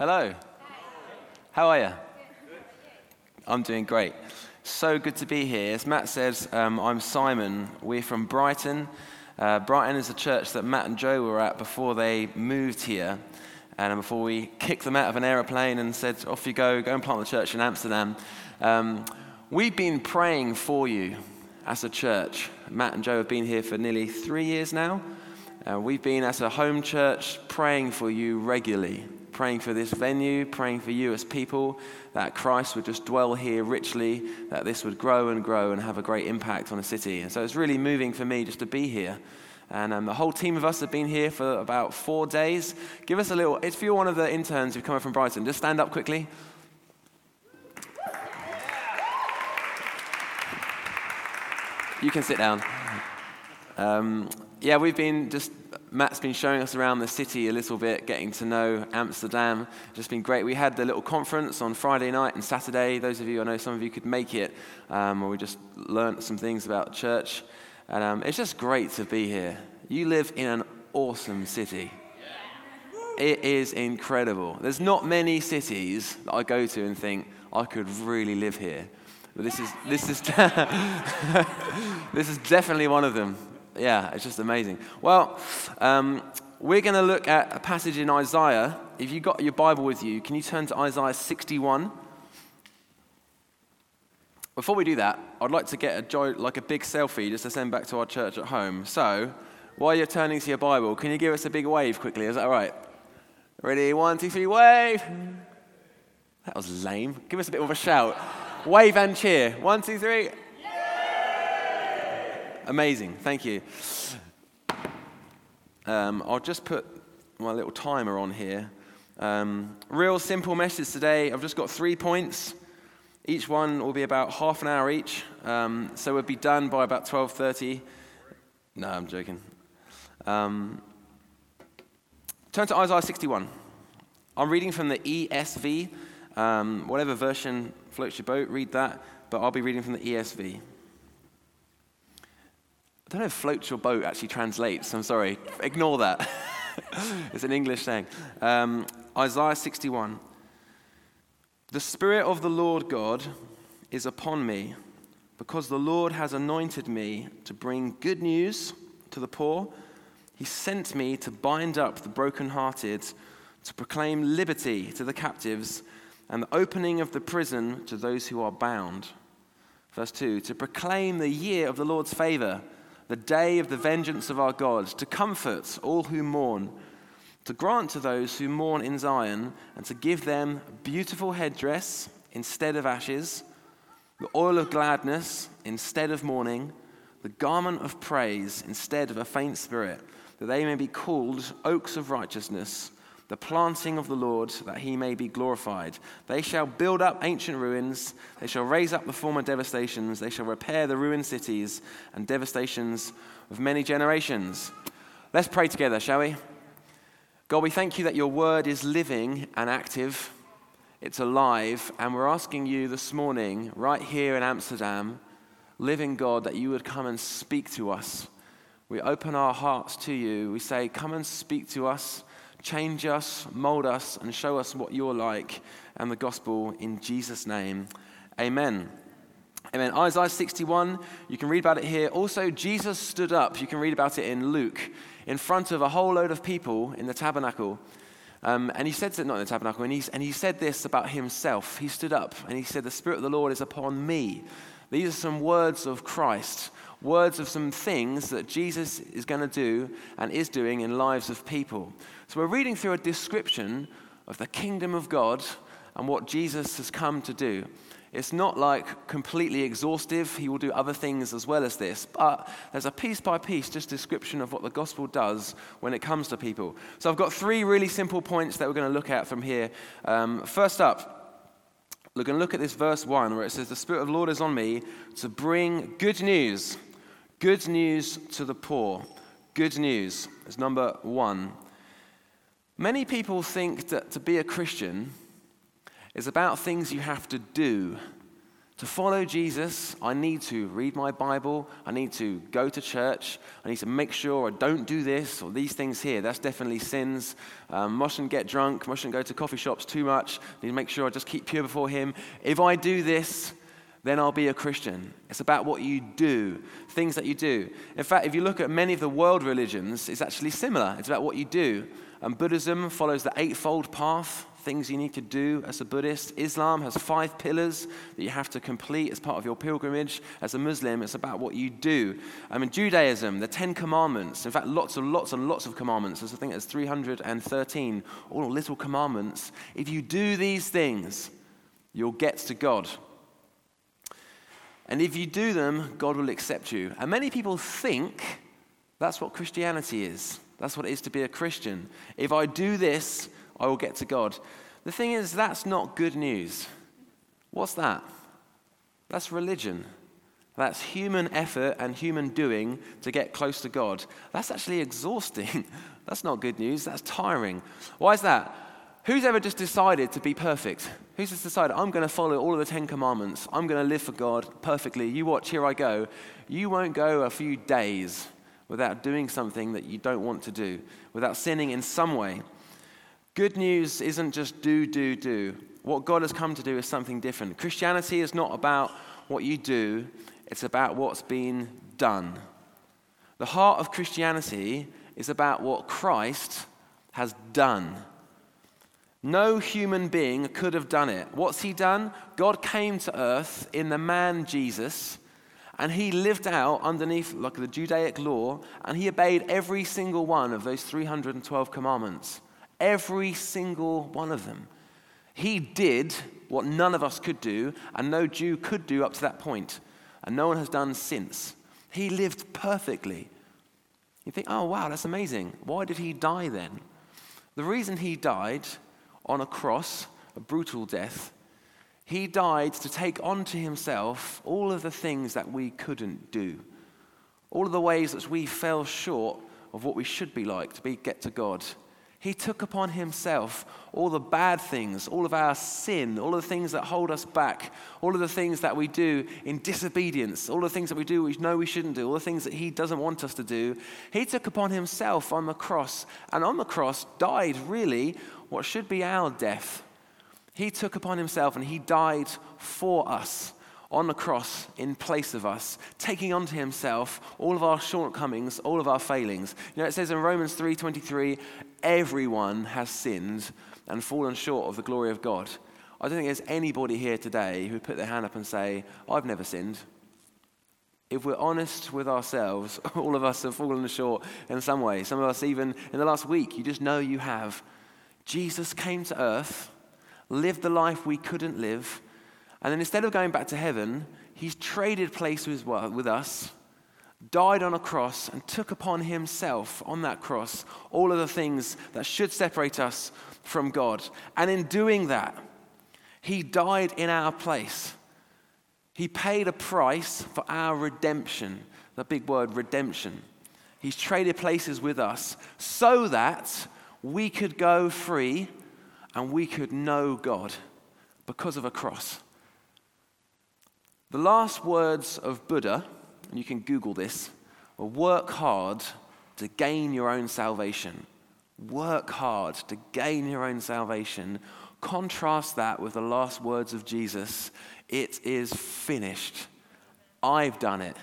Hello. How are you? I'm doing great. So good to be here. As Matt says, I'm Simon. We're from Brighton. Brighton is the church that Matt and Joe were at before they moved here, and before we kicked them out of an aeroplane and said, off you go, go and plant the church in Amsterdam. We've been praying for you as a church. Matt and Joe have been here for nearly 3 years now. We've been as a home church praying for you regularly. Praying for this venue, praying for you as people, that Christ would just dwell here richly, that this would grow and have a great impact on the city. And so it's really moving for me just to be here. And the whole team of us have been here for about 4 days. Give us a little, if you're one of the interns who've come up from Brighton, just stand up quickly. You can sit down. Yeah, we've been just, Matt's been showing us around the city a little bit, getting to know Amsterdam. It's just been great. We had the little conference on Friday night and Saturday. Those of you, I know some of you could make it, where we just learnt some things about church. And it's just great to be here. You live in an awesome city. It is incredible. There's not many cities that I go to and think, I could really live here. But this is this is definitely one of them. Yeah, it's just amazing. Well, we're going to look at a passage in Isaiah. If you got your Bible with you, can you turn to Isaiah 61? Before we do that, I'd like to get a big selfie just to send back to our church at home. So, while you're turning to your Bible, can you give us a big wave quickly? Is that all right? Ready? 1, 2, 3, wave. That was lame. Give us a bit more of a shout. Wave and cheer. 1, 2, 3. Amazing, thank you. I'll just put my little timer on here. Real simple message today. I've just got 3 points. Each one will be about half an hour each. So we'll be done by about 12:30. No, I'm joking. Turn to Isaiah 61. I'm reading from the ESV. Whatever version floats your boat, read that. But I'll be reading from the ESV. I don't know if floats your boat actually translates. I'm sorry. Ignore that. It's an English saying. Isaiah 61. The Spirit of the Lord God is upon me, because the Lord has anointed me to bring good news to the poor. He sent me to bind up the brokenhearted, to proclaim liberty to the captives, and the opening of the prison to those who are bound. Verse 2, to proclaim the year of the Lord's favor, the day of the vengeance of our God, to comfort all who mourn, to grant to those who mourn in Zion, and to give them beautiful headdress instead of ashes, the oil of gladness instead of mourning, the garment of praise instead of a faint spirit, that they may be called oaks of righteousness, the planting of the Lord, that he may be glorified. They shall build up ancient ruins. They shall raise up the former devastations. They shall repair the ruined cities and devastations of many generations. Let's pray together, shall we? God, we thank you that your word is living and active. It's alive. And we're asking you this morning, right here in Amsterdam, living God, that you would come and speak to us. We open our hearts to you. We say, come and speak to us. Change us, mold us, and show us what you're like, and the gospel in Jesus' name. Amen. Amen. Isaiah 61, you can read about it here. Also, Jesus stood up, you can read about it in Luke, in front of a whole load of people in the tabernacle. And he said, not in the tabernacle, and he said this about himself. He stood up and he said, the Spirit of the Lord is upon me. These are some words of Christ. Words of some things that Jesus is going to do and is doing in lives of people. So we're reading through a description of the kingdom of God and what Jesus has come to do. It's not like completely exhaustive. He will do other things as well as this. But there's a piece by piece just description of what the gospel does when it comes to people. So I've got 3 really simple points that we're going to look at from here. First up, we're going to look at this verse 1 where it says, the Spirit of the Lord is on me to bring good news. Good news to the poor. Good news is number 1. Many people think that to be a Christian is about things you have to do. To follow Jesus, I need to read my Bible, I need to go to church, I need to make sure I don't do this or these things here. That's definitely sins. Mustn't get drunk, mustn't go to coffee shops too much. I need to make sure I just keep pure before him. If I do this, then I'll be a Christian. It's about what you do, things that you do. In fact, if you look at many of the world religions, it's actually similar. It's about what you do. And Buddhism follows the eightfold path. Things you need to do as a Buddhist. Islam has 5 pillars that you have to complete as part of your pilgrimage. As a Muslim, it's about what you do. In Judaism, the 10 commandments. In fact, lots and lots of commandments. I think it's 313, all little commandments. If you do these things, you'll get to God. And if you do them, God will accept you. And many people think that's what Christianity is. That's what it is to be a Christian. If I do this, I will get to God. The thing is, that's not good news. What's that? That's religion. That's human effort and human doing to get close to God. That's actually exhausting. That's not good news. That's tiring. Why is that? Who's ever just decided to be perfect? Who's just decided, I'm going to follow all of the 10 commandments. I'm going to live for God perfectly. You watch, here I go. You won't go a few days without doing something that you don't want to do, without sinning in some way. Good news isn't just do. What God has come to do is something different. Christianity is not about what you do, it's about what's been done. The heart of Christianity is about what Christ has done. No human being could have done it. What's he done? God came to earth in the man Jesus, and he lived out underneath like the Judaic law, and he obeyed every single one of those 312 commandments. Every single one of them. He did what none of us could do, and no Jew could do up to that point, and no one has done since. He lived perfectly. You think, oh wow, that's amazing. Why did he die then? The reason he died on a cross, a brutal death, he died to take onto himself all of the things that we couldn't do, all of the ways that we fell short of what we should be like to get to God. He took upon himself all the bad things, all of our sin, all of the things that hold us back, all of the things that we do in disobedience, all the things that we do we know we shouldn't do, all the things that he doesn't want us to do. He took upon himself on the cross, and on the cross died really what should be our death. He took upon himself and he died for us on the cross in place of us, taking onto himself all of our shortcomings, all of our failings. You know, it says in Romans 3:23, everyone has sinned and fallen short of the glory of God. I don't think there's anybody here today who would put their hand up and say, I've never sinned. If we're honest with ourselves, all of us have fallen short in some way. Some of us even in the last week, you just know you have. Jesus came to earth, lived the life we couldn't live, and then instead of going back to heaven, he's traded places with us, died on a cross, and took upon himself on that cross all of the things that should separate us from God. And in doing that, he died in our place. He paid a price for our redemption, the big word redemption. He's traded places with us so that we could go free and we could know God because of a cross. The last words of Buddha, and you can Google this, were work hard to gain your own salvation. Work hard to gain your own salvation. Contrast that with the last words of Jesus. It is finished. I've done it.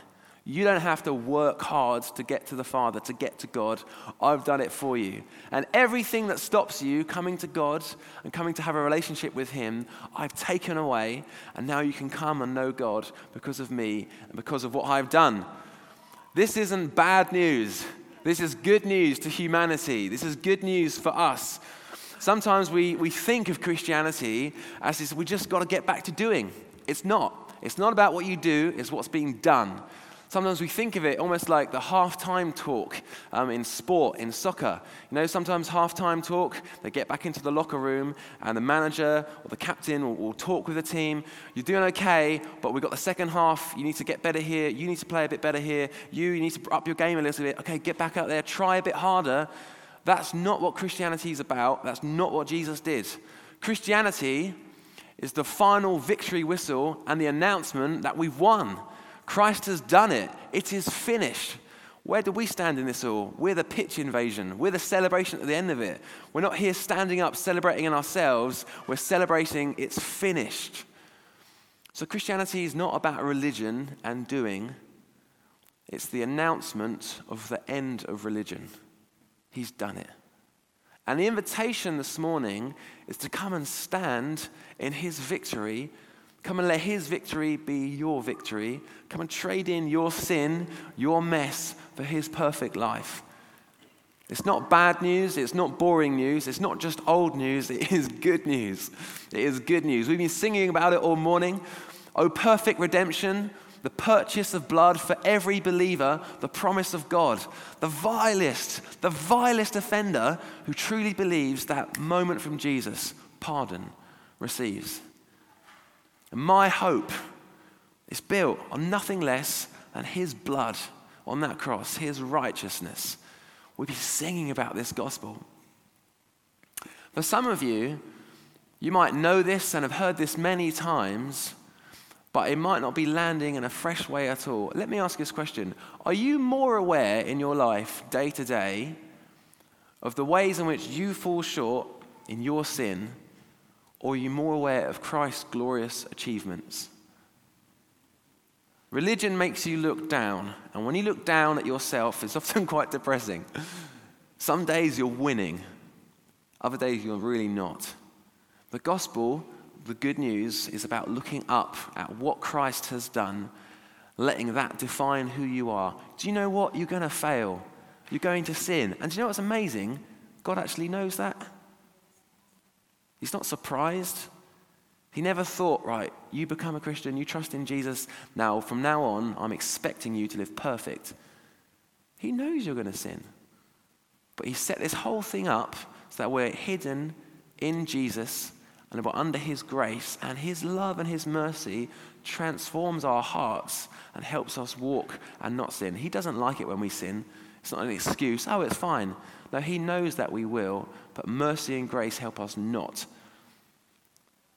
You don't have to work hard to get to the Father, to get to God. I've done it for you. And everything that stops you coming to God and coming to have a relationship with him, I've taken away, and now you can come and know God because of me and because of what I've done. This isn't bad news. This is good news to humanity. This is good news for us. Sometimes we think of Christianity as this, we just got to get back to doing. It's not. It's not about what you do, it's what's being done. Sometimes we think of it almost like the halftime talk in sport, in soccer. You know, sometimes halftime talk, they get back into the locker room and the manager or the captain will talk with the team. You're doing okay, but we've got the second half. You need to get better here. You need to play a bit better here. You need to up your game a little bit. Okay, get back out there. Try a bit harder. That's not what Christianity is about. That's not what Jesus did. Christianity is the final victory whistle and the announcement that we've won. Christ has done it. It is finished. Where do we stand in this all? We're the pitch invasion. We're the celebration at the end of it. We're not here standing up celebrating in ourselves. We're celebrating it's finished. So Christianity is not about religion and doing. It's the announcement of the end of religion. He's done it. And the invitation this morning is to come and stand in his victory. Come and let his victory be your victory. Come and trade in your sin, your mess, for his perfect life. It's not bad news. It's not boring news. It's not just old news. It is good news. It is good news. We've been singing about it all morning. Oh, perfect redemption, the purchase of blood for every believer, the promise of God. The vilest offender who truly believes that moment from Jesus, pardon receives. And my hope is built on nothing less than his blood on that cross, his righteousness. We'll be singing about this gospel. For some of you, you might know this and have heard this many times, but it might not be landing in a fresh way at all. Let me ask this question. Are you more aware in your life, day to day, of the ways in which you fall short in your sin? Or are you more aware of Christ's glorious achievements? Religion makes you look down. And when you look down at yourself, it's often quite depressing. Some days you're winning. Other days you're really not. The gospel, the good news, is about looking up at what Christ has done, letting that define who you are. Do you know what? You're going to fail. You're going to sin. And do you know what's amazing? God actually knows that. He's not surprised. He never thought, right, you become a Christian, you trust in Jesus. Now, from now on, I'm expecting you to live perfect. He knows you're going to sin. But he set this whole thing up so that we're hidden in Jesus and we're under his grace, and his love and his mercy transforms our hearts and helps us walk and not sin. He doesn't like it when we sin. It's not an excuse. Oh, it's fine. No, he knows that we will, but mercy and grace help us not.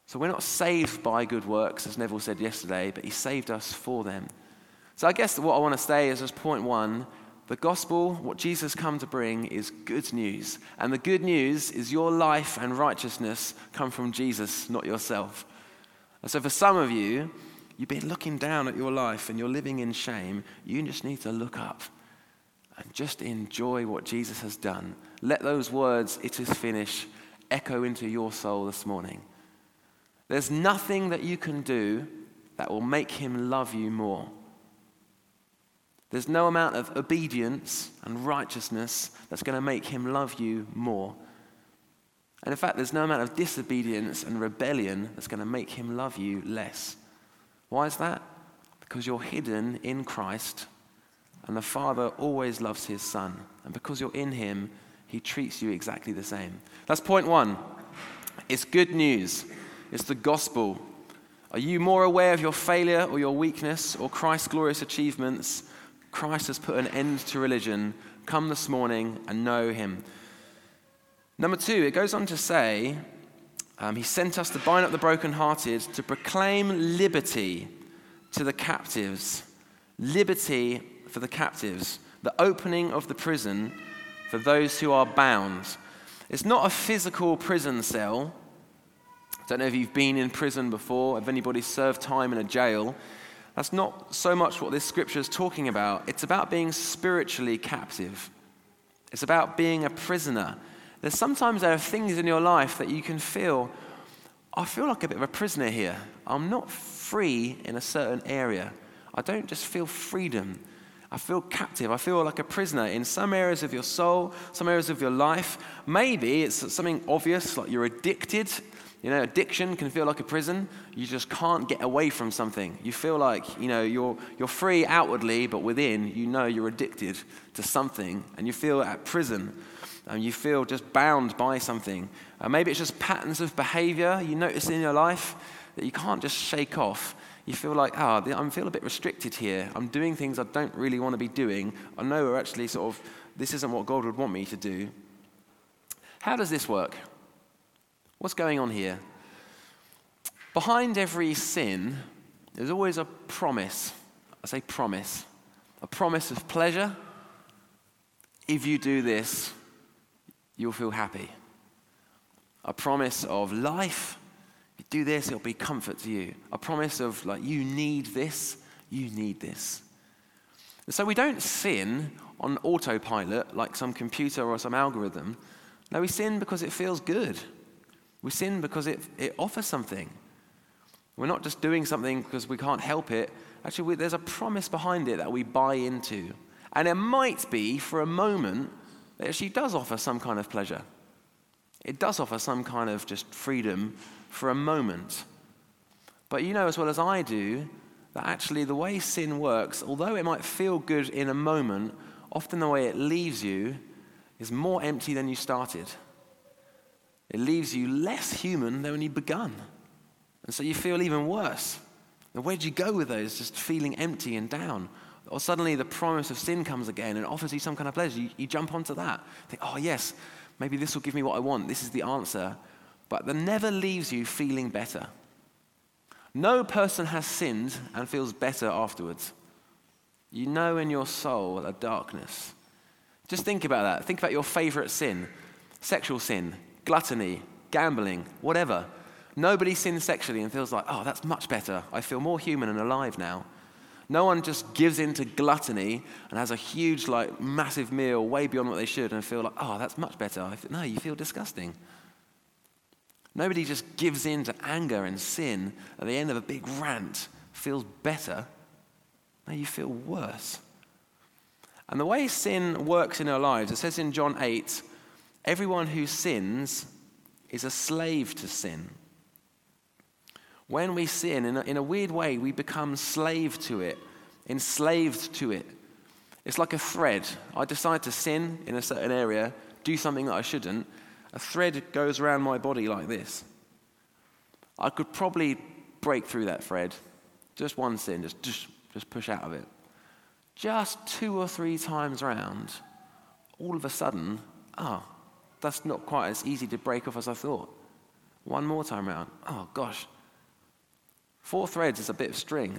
So we're not saved by good works, as Neville said yesterday, but he saved us for them. So I guess what I want to say is just point one, the gospel, what Jesus come to bring, is good news. And the good news is your life and righteousness come from Jesus, not yourself. And so for some of you, you've been looking down at your life and you're living in shame. You just need to look up. And just enjoy what Jesus has done. Let those words, it is finished, echo into your soul this morning. There's nothing that you can do that will make him love you more. There's no amount of obedience and righteousness that's going to make him love you more. And in fact, there's no amount of disobedience and rebellion that's going to make him love you less. Why is that? Because you're hidden in Christ. And the Father always loves his Son. And because you're in him, he treats you exactly the same. That's point one. It's good news. It's the gospel. Are you more aware of your failure or your weakness or Christ's glorious achievements? Christ has put an end to religion. Come this morning and know him. Number two, it goes on to say, he sent us to bind up the brokenhearted, to proclaim liberty to the captives. Liberty for the captives, the opening of the prison for those who are bound. It's not a physical prison cell. I don't know if you've been in prison before, if anybody served time in a jail. That's not so much what this scripture is talking about. It's about being spiritually captive. It's about being a prisoner. There's sometimes there are things in your life that you can feel, I feel like a bit of a prisoner here. I'm not free in a certain area. I don't just feel freedom. I feel captive. I feel like a prisoner in some areas of your soul, some areas of your life. Maybe it's something obvious, like you're addicted. You know, addiction can feel like a prison. You just can't get away from something. You feel like, you know, you're free outwardly, but within, you know you're addicted to something, and you feel at prison. And you feel just bound by something. Maybe it's just patterns of behavior you notice in your life that you can't just shake off. You feel like, I feel a bit restricted here. I'm doing things I don't really want to be doing. I know we're actually sort of, this isn't what God would want me to do. How does this work? What's going on here? Behind every sin, there's always a promise. I say promise. A promise of pleasure. If you do this, you'll feel happy. A promise of life. If you do this, it'll be comfort to you. A promise of, like, you need this, you need this. And so we don't sin on autopilot like some computer or some algorithm. No, we sin because it feels good. We sin because it offers something. We're not just doing something because we can't help it. Actually, there's a promise behind it that we buy into. And it might be, for a moment, that it actually does offer some kind of pleasure. It does offer some kind of just freedom for a moment. But you know as well as I do that actually the way sin works, although it might feel good in a moment, often the way it leaves you is more empty than you started. It leaves you less human than when you begun. And so you feel even worse. And where'd you go with those just feeling empty and down? Or suddenly the promise of sin comes again and offers you some kind of pleasure. You jump onto that. Think, oh yes, maybe this will give me what I want. This is the answer. But that never leaves you feeling better. No person has sinned and feels better afterwards. You know in your soul a darkness. Just think about that. Think about your favorite sin. Sexual sin. Gluttony, gambling, whatever. Nobody sins sexually and feels like, oh, that's much better. I feel more human and alive now. No one just gives in to gluttony and has a huge, like, massive meal way beyond what they should and feel like, oh, that's much better. No, you feel disgusting. Nobody just gives in to anger and sin at the end of a big rant, feels better. No, you feel worse. And the way sin works in our lives, it says in John 8, everyone who sins is a slave to sin. When we sin, in a weird way, we become slave to it, enslaved to it. It's like a thread. I decide to sin in a certain area, do something that I shouldn't. A thread goes around my body like this. I could probably break through that thread. Just one sin, just push out of it. Just 2 or 3 times round, all of a sudden, that's not quite as easy to break off as I thought. One more time round. Oh, gosh. 4 threads is a bit of string.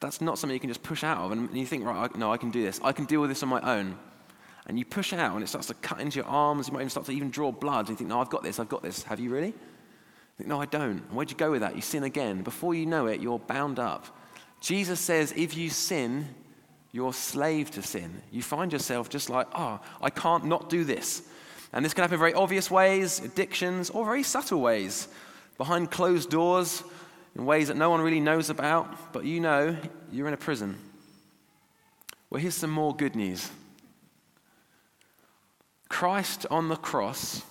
That's not something you can just push out of. And you think, right, no, I can do this. I can deal with this on my own. And you push out, and it starts to cut into your arms. You might even start to even draw blood. And you think, no, I've got this. Have you really? You think, no, I don't. And where'd you go with that? You sin again. Before you know it, you're bound up. Jesus says, if you sin, you're slave to sin. You find yourself just like, I can't not do this. And this can happen in very obvious ways, addictions, or very subtle ways, behind closed doors, in ways that no one really knows about, but you know you're in a prison. Well, here's some more good news. Christ on the cross,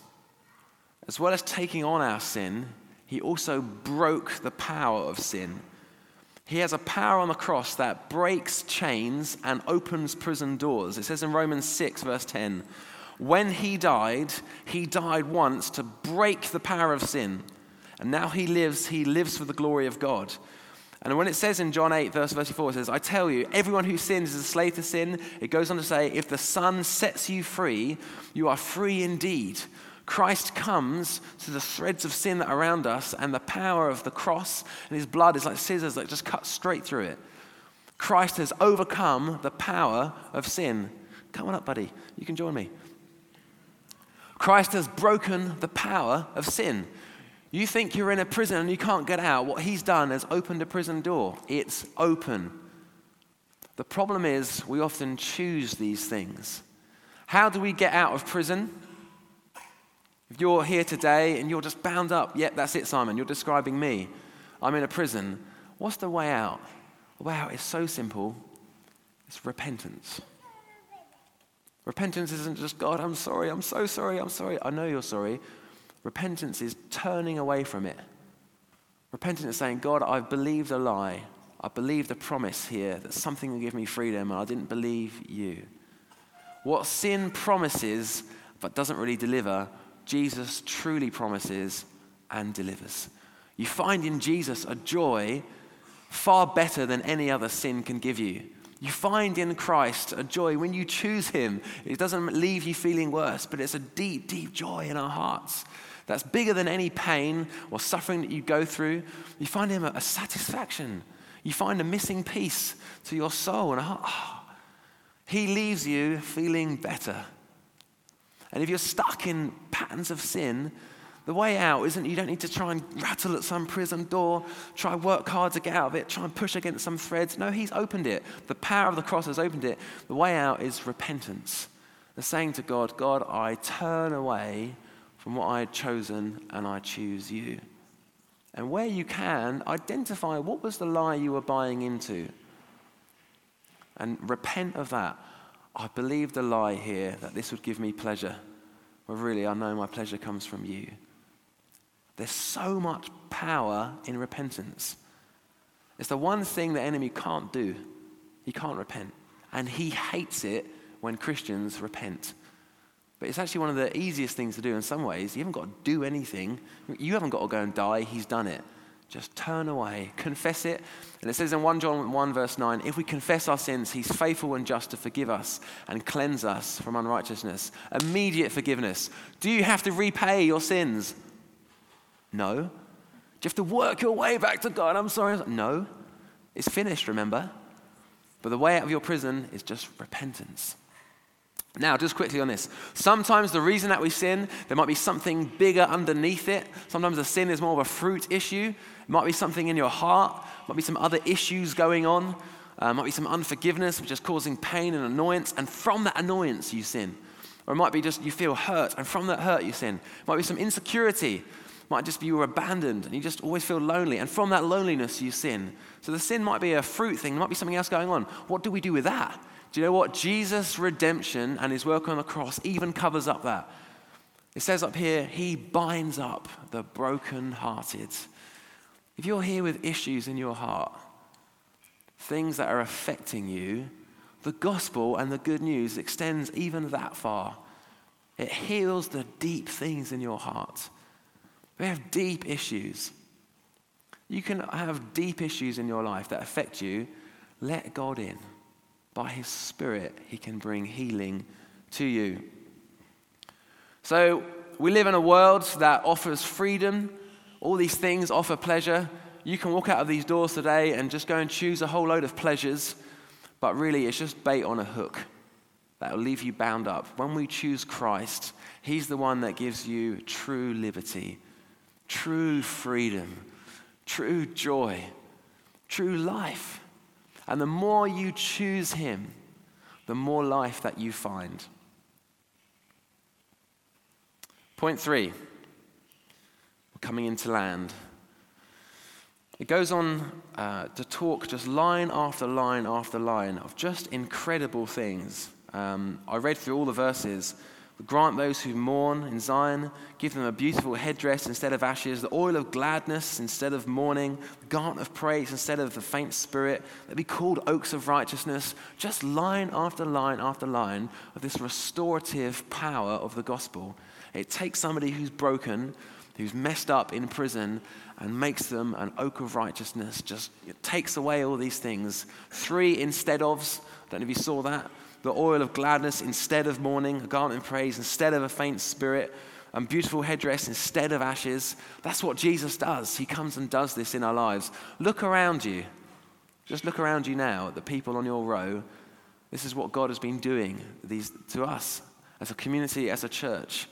as well as taking on our sin, he also broke the power of sin. He has a power on the cross that breaks chains and opens prison doors. It says in Romans 6, verse 10, when he died once to break the power of sin. And now he lives for the glory of God. And when it says in John 8, verse 34, it says, I tell you, everyone who sins is a slave to sin. It goes on to say, if the Son sets you free, you are free indeed. Christ comes to the threads of sin that are around us, and the power of the cross and his blood is like scissors that just cut straight through it. Christ has overcome the power of sin. Come on up, buddy. You can join me. Christ has broken the power of sin. You think you're in a prison and you can't get out. What he's done is opened a prison door. It's open. The problem is we often choose these things. How do we get out of prison? If you're here today and you're just bound up, yep, that's it, Simon, you're describing me. I'm in a prison. What's the way out? The way out is so simple. It's repentance. Repentance isn't just, God, I'm sorry, I'm so sorry, I'm sorry. I know you're sorry. Repentance is turning away from it. Repentance is saying, God, I've believed a lie. I believed a promise here that something will give me freedom, and I didn't believe you. What sin promises but doesn't really deliver, Jesus truly promises and delivers. You find in Jesus a joy far better than any other sin can give you. You find in Christ a joy. When you choose him, it doesn't leave you feeling worse, but it's a deep, deep joy in our hearts that's bigger than any pain or suffering that you go through. You find him a satisfaction. You find a missing piece to your soul and heart. Oh, he leaves you feeling better. And if you're stuck in patterns of sin, the way out isn't you don't need to try and rattle at some prison door, try work hard to get out of it, try and push against some threads. No, he's opened it. The power of the cross has opened it. The way out is repentance. The saying to God, God, I turn away from what I had chosen and I choose you. And where you can, identify what was the lie you were buying into and repent of that. I believed the lie here that this would give me pleasure. Well, really, I know my pleasure comes from you. There's so much power in repentance. It's the one thing the enemy can't do. He can't repent. And he hates it when Christians repent. But it's actually one of the easiest things to do in some ways. You haven't got to do anything. You haven't got to go and die. He's done it. Just turn away. Confess it. And it says in 1 John 1 verse 9, if we confess our sins, he's faithful and just to forgive us and cleanse us from unrighteousness. Immediate forgiveness. Do you have to repay your sins? No. Do you have to work your way back to God? I'm sorry. No. It's finished, remember? But the way out of your prison is just repentance. Now, just quickly on this. Sometimes the reason that we sin, there might be something bigger underneath it. Sometimes the sin is more of a fruit issue. It might be something in your heart. It might be some other issues going on. It might be some unforgiveness, which is causing pain and annoyance. And from that annoyance, you sin. Or it might be just you feel hurt, and from that hurt, you sin. It might be some insecurity. It might just be you were abandoned, and you just always feel lonely. And from that loneliness, you sin. So the sin might be a fruit thing. There might be something else going on. What do we do with that? Do you know what? Jesus' redemption and his work on the cross even covers up that. It says up here, he binds up the brokenhearted. If you're here with issues in your heart, things that are affecting you, the gospel and the good news extends even that far. It heals the deep things in your heart. We have deep issues. You can have deep issues in your life that affect you. Let God in. By his Spirit, he can bring healing to you. So we live in a world that offers freedom. All these things offer pleasure. You can walk out of these doors today and just go and choose a whole load of pleasures, but really it's just bait on a hook that will leave you bound up. When we choose Christ, he's the one that gives you true liberty, true freedom, true joy, true life. And the more you choose him, the more life that you find. Point 3, we're coming into land. It goes on to talk just line after line after line of just incredible things. I read through all the verses. Grant those who mourn in Zion, give them a beautiful headdress instead of ashes, the oil of gladness instead of mourning, the garment of praise instead of the faint spirit. They'll be called oaks of righteousness. Just line after line after line of this restorative power of the gospel. It takes somebody who's broken, who's messed up in prison, and makes them an oak of righteousness. Just it takes away all these things. 3 instead ofs. I don't know if you saw that. The oil of gladness instead of mourning, a garment of praise instead of a faint spirit, and beautiful headdress instead of ashes. That's what Jesus does. He comes and does this in our lives. Look around you. Just look around you now at the people on your row. This is what God has been doing to us as a community, as a church.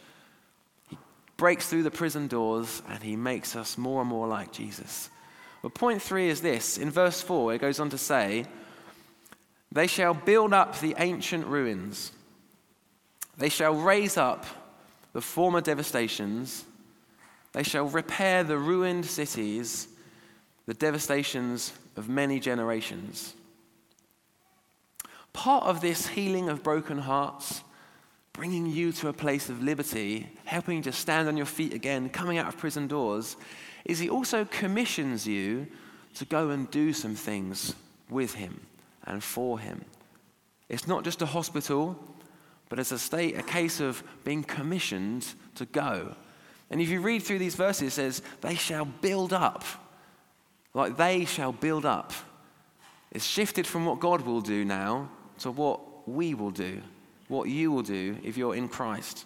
He breaks through the prison doors and he makes us more and more like Jesus. But point 3 is this. In verse 4, it goes on to say, they shall build up the ancient ruins. They shall raise up the former devastations. They shall repair the ruined cities, the devastations of many generations. Part of this healing of broken hearts, bringing you to a place of liberty, helping you to stand on your feet again, coming out of prison doors, is he also commissions you to go and do some things with him and for him. It's not just a hospital, but it's a case of being commissioned to go. And if you read through these verses, it says, they shall build up. Like they shall build up. It's shifted from what God will do now to what we will do, what you will do if you're in Christ.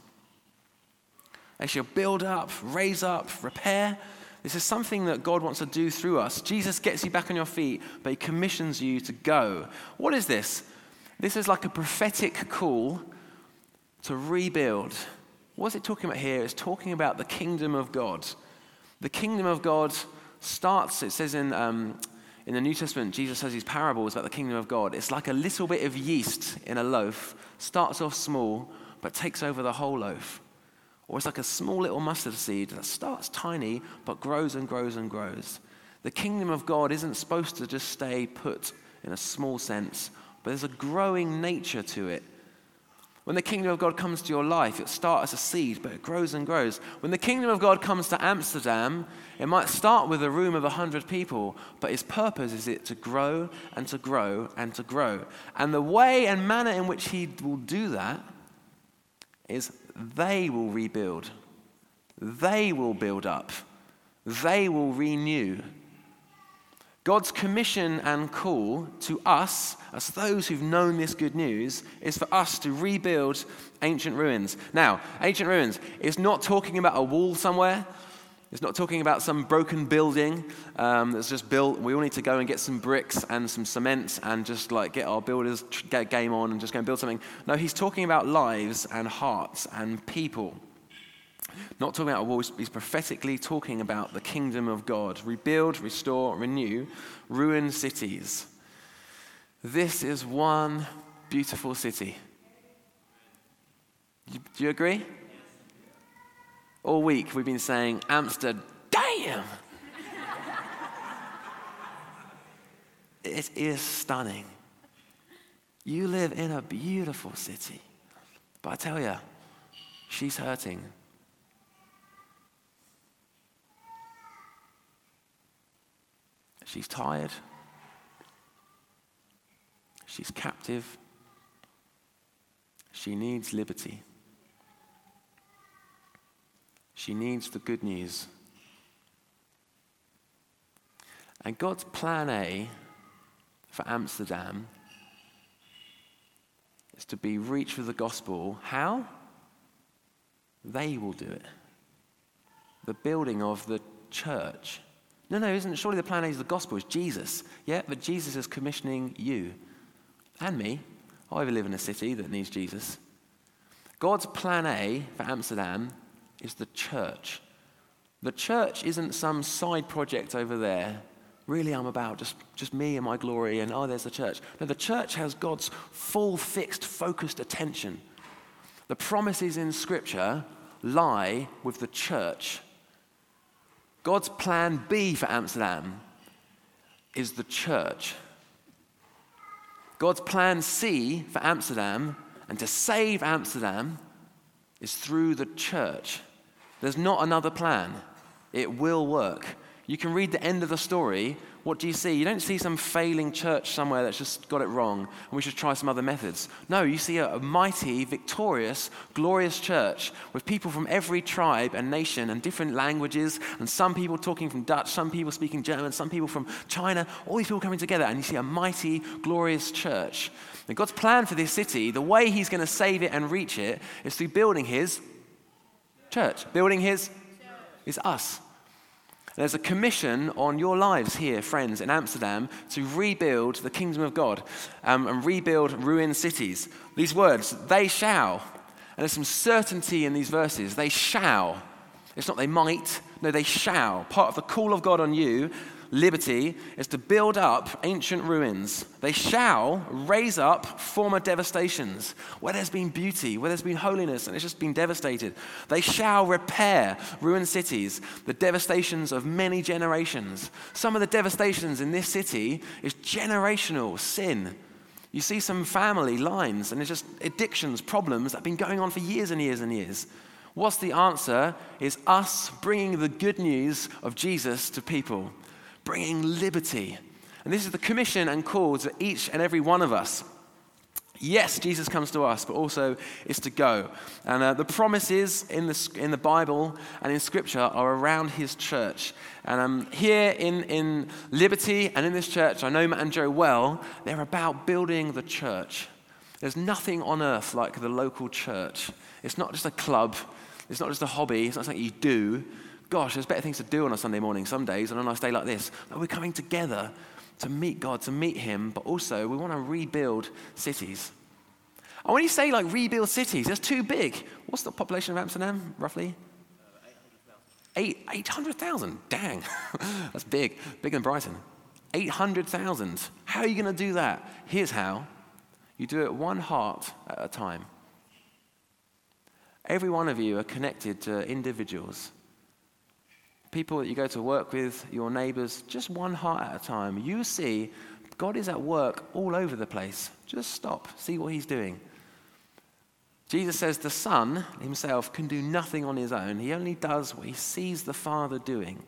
They shall build up, raise up, repair. This is something that God wants to do through us. Jesus gets you back on your feet, but he commissions you to go. What is this? This is like a prophetic call to rebuild. What's it talking about here? It's talking about the kingdom of God. The kingdom of God starts, it says in the New Testament, Jesus has these parables about the kingdom of God. It's like a little bit of yeast in a loaf, starts off small, but takes over the whole loaf. Or it's like a small little mustard seed that starts tiny, but grows and grows and grows. The kingdom of God isn't supposed to just stay put in a small sense, but there's a growing nature to it. When the kingdom of God comes to your life, it starts as a seed, but it grows and grows. When the kingdom of God comes to Amsterdam, it might start with a room of 100 people, but its purpose is it to grow and to grow and to grow. And the way and manner in which he will do that is they will rebuild. They will build up. They will renew. God's commission and call to us, as those who've known this good news, is for us to rebuild ancient ruins. Now, ancient ruins is not talking about a wall somewhere. It's not talking about some broken building that's just built. We all need to go and get some bricks and some cement and just like get our builders game on and just go and build something. No, he's talking about lives and hearts and people. Not talking about a wall. He's prophetically talking about the kingdom of God. Rebuild, restore, renew, ruin cities. This is one beautiful city. Do you agree? All week we've been saying, Amsterdam. It is stunning. You live in a beautiful city. But I tell you, she's hurting. She's tired. She's captive. She needs liberty. She needs the good news. And God's plan A for Amsterdam is to be reached with the gospel. How? They will do it. The building of the church. No, isn't it? Surely the plan A is the gospel, is Jesus. Yeah, but Jesus is commissioning you and me. I live in a city that needs Jesus. God's plan A for Amsterdam is the church. The church isn't some side project over there. Really, I'm about just me and my glory and, oh, there's the church. No, the church has God's full, fixed, focused attention. The promises in Scripture lie with the church. God's plan B for Amsterdam is the church. God's plan C for Amsterdam and to save Amsterdam is through the church. There's not another plan. It will work. You can read the end of the story. What do you see? You don't see some failing church somewhere that's just got it wrong and we should try some other methods. No, you see a mighty, victorious, glorious church with people from every tribe and nation and different languages, and some people talking from Dutch, some people speaking German, some people from China, all these people coming together, and you see a mighty, glorious church. And God's plan for this city, the way he's going to save it and reach it, is through building his church. Building his church is us. There's a commission on your lives here, friends, in Amsterdam, to rebuild the kingdom of God and rebuild ruined cities. These words, they shall. And there's some certainty in these verses. They shall. It's not they might. No, they shall. Part of the call of God on you, liberty, is to build up ancient ruins. They shall raise up former devastations, where there's been beauty, where there's been holiness, and it's just been devastated. They shall repair ruined cities, the devastations of many generations. Some of the devastations in this city is generational sin. You see some family lines, and it's just addictions, problems that have been going on for years and years and years. What's the answer? Is us bringing the good news of Jesus to people. Bringing liberty. And this is the commission and call to each and every one of us. Yes, Jesus comes to us, but also is to go. And the promises in the Bible and in Scripture are around his church. And here in Liberty and in this church, I know Matt and Joe well, they're about building the church. There's nothing on earth like the local church. It's not just a club. It's not just a hobby. It's not something you do. Gosh, there's better things to do on a Sunday morning some days and on a nice day like this. But we're coming together to meet God, to meet him, but also we want to rebuild cities. And when you say like rebuild cities, that's too big. What's the population of Amsterdam, roughly? 800,000, dang. That's big, bigger than Brighton. 800,000, how are you going to do that? Here's how. You do it one heart at a time. Every one of you are connected to individuals. People that you go to work with, your neighbors, just one heart at a time. You see, God is at work all over the place. Just stop, see what he's doing. Jesus says the Son himself can do nothing on his own. He only does what he sees the Father doing.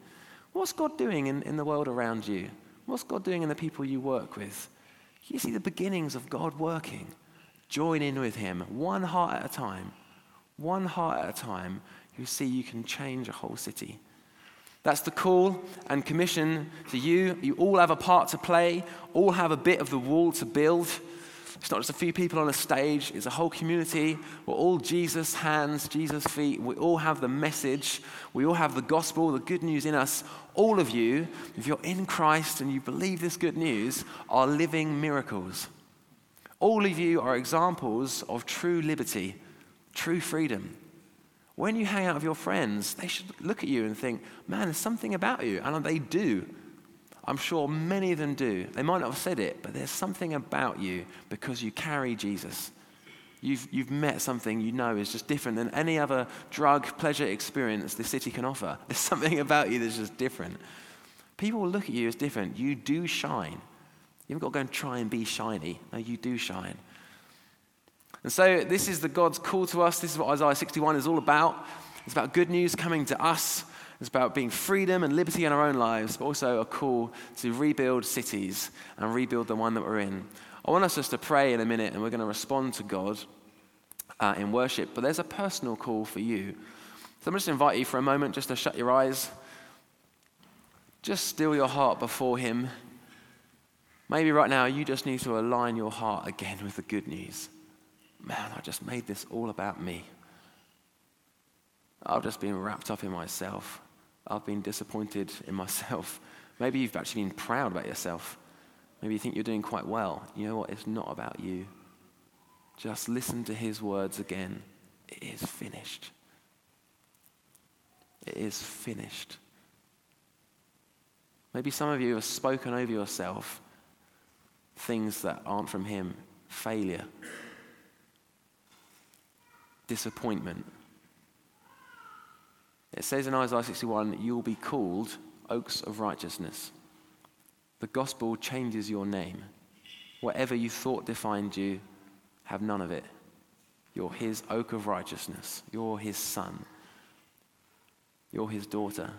What's God doing in the world around you? What's God doing in the people you work with? You see the beginnings of God working. Join in with him, one heart at a time. One heart at a time, you see you can change a whole city. That's the call and commission to you. You all have a part to play, all have a bit of the wall to build. It's not just a few people on a stage, it's a whole community. We're all Jesus' hands, Jesus' feet. We all have the message. We all have the gospel, the good news in us. All of you, if you're in Christ and you believe this good news, are living miracles. All of you are examples of true liberty, true freedom. When you hang out with your friends, they should look at you and think, man, there's something about you. And they do. I'm sure many of them do. They might not have said it, but there's something about you because you carry Jesus. You've met something you know is just different than any other drug pleasure experience the city can offer. There's something about you that's just different. People will look at you as different. You do shine. You haven't got to go and try and be shiny. No, you do shine. And so this is the God's call to us. This is what Isaiah 61 is all about. It's about good news coming to us. It's about being freedom and liberty in our own lives, but also a call to rebuild cities and rebuild the one that we're in. I want us just to pray in a minute, and we're going to respond to God in worship. But there's a personal call for you. So I'm just going to invite you for a moment just to shut your eyes. Just still your heart before him. Maybe right now you just need to align your heart again with the good news. Man, I just made this all about me. I've just been wrapped up in myself. I've been disappointed in myself. Maybe you've actually been proud about yourself. Maybe you think you're doing quite well. You know what? It's not about you. Just listen to his words again. It is finished. It is finished. Maybe some of you have spoken over yourself things that aren't from him. Failure. Disappointment. It says in Isaiah 61, you'll be called oaks of righteousness. The gospel changes your name. Whatever you thought defined you, have none of it. You're his oak of righteousness. You're his son. You're his daughter.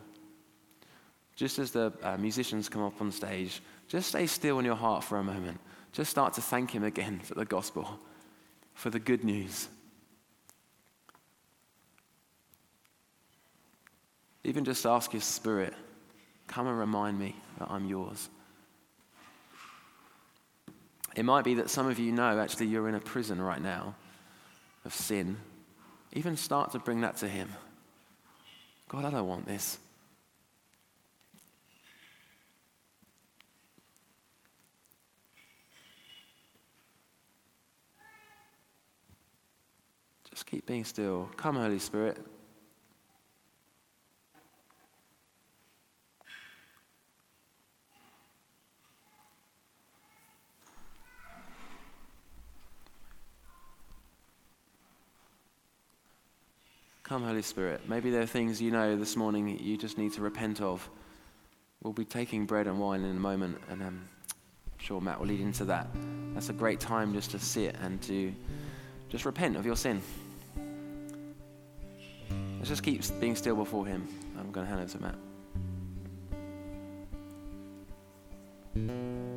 Just as the musicians come up on stage, just stay still in your heart for a moment. Just start to thank him again for the gospel, for the good news. Even just ask his spirit, come and remind me that I'm yours. It might be that some of you know actually you're in a prison right now of sin. Even start to bring that to him. God, I don't want this. Just keep being still. Come, Holy Spirit. Come, Holy Spirit. Maybe there are things you know this morning you just need to repent of. We'll be taking bread and wine in a moment, and I'm sure Matt will lead into that. That's a great time just to sit and to just repent of your sin. Let's just keep being still before him. I'm going to hand over to Matt.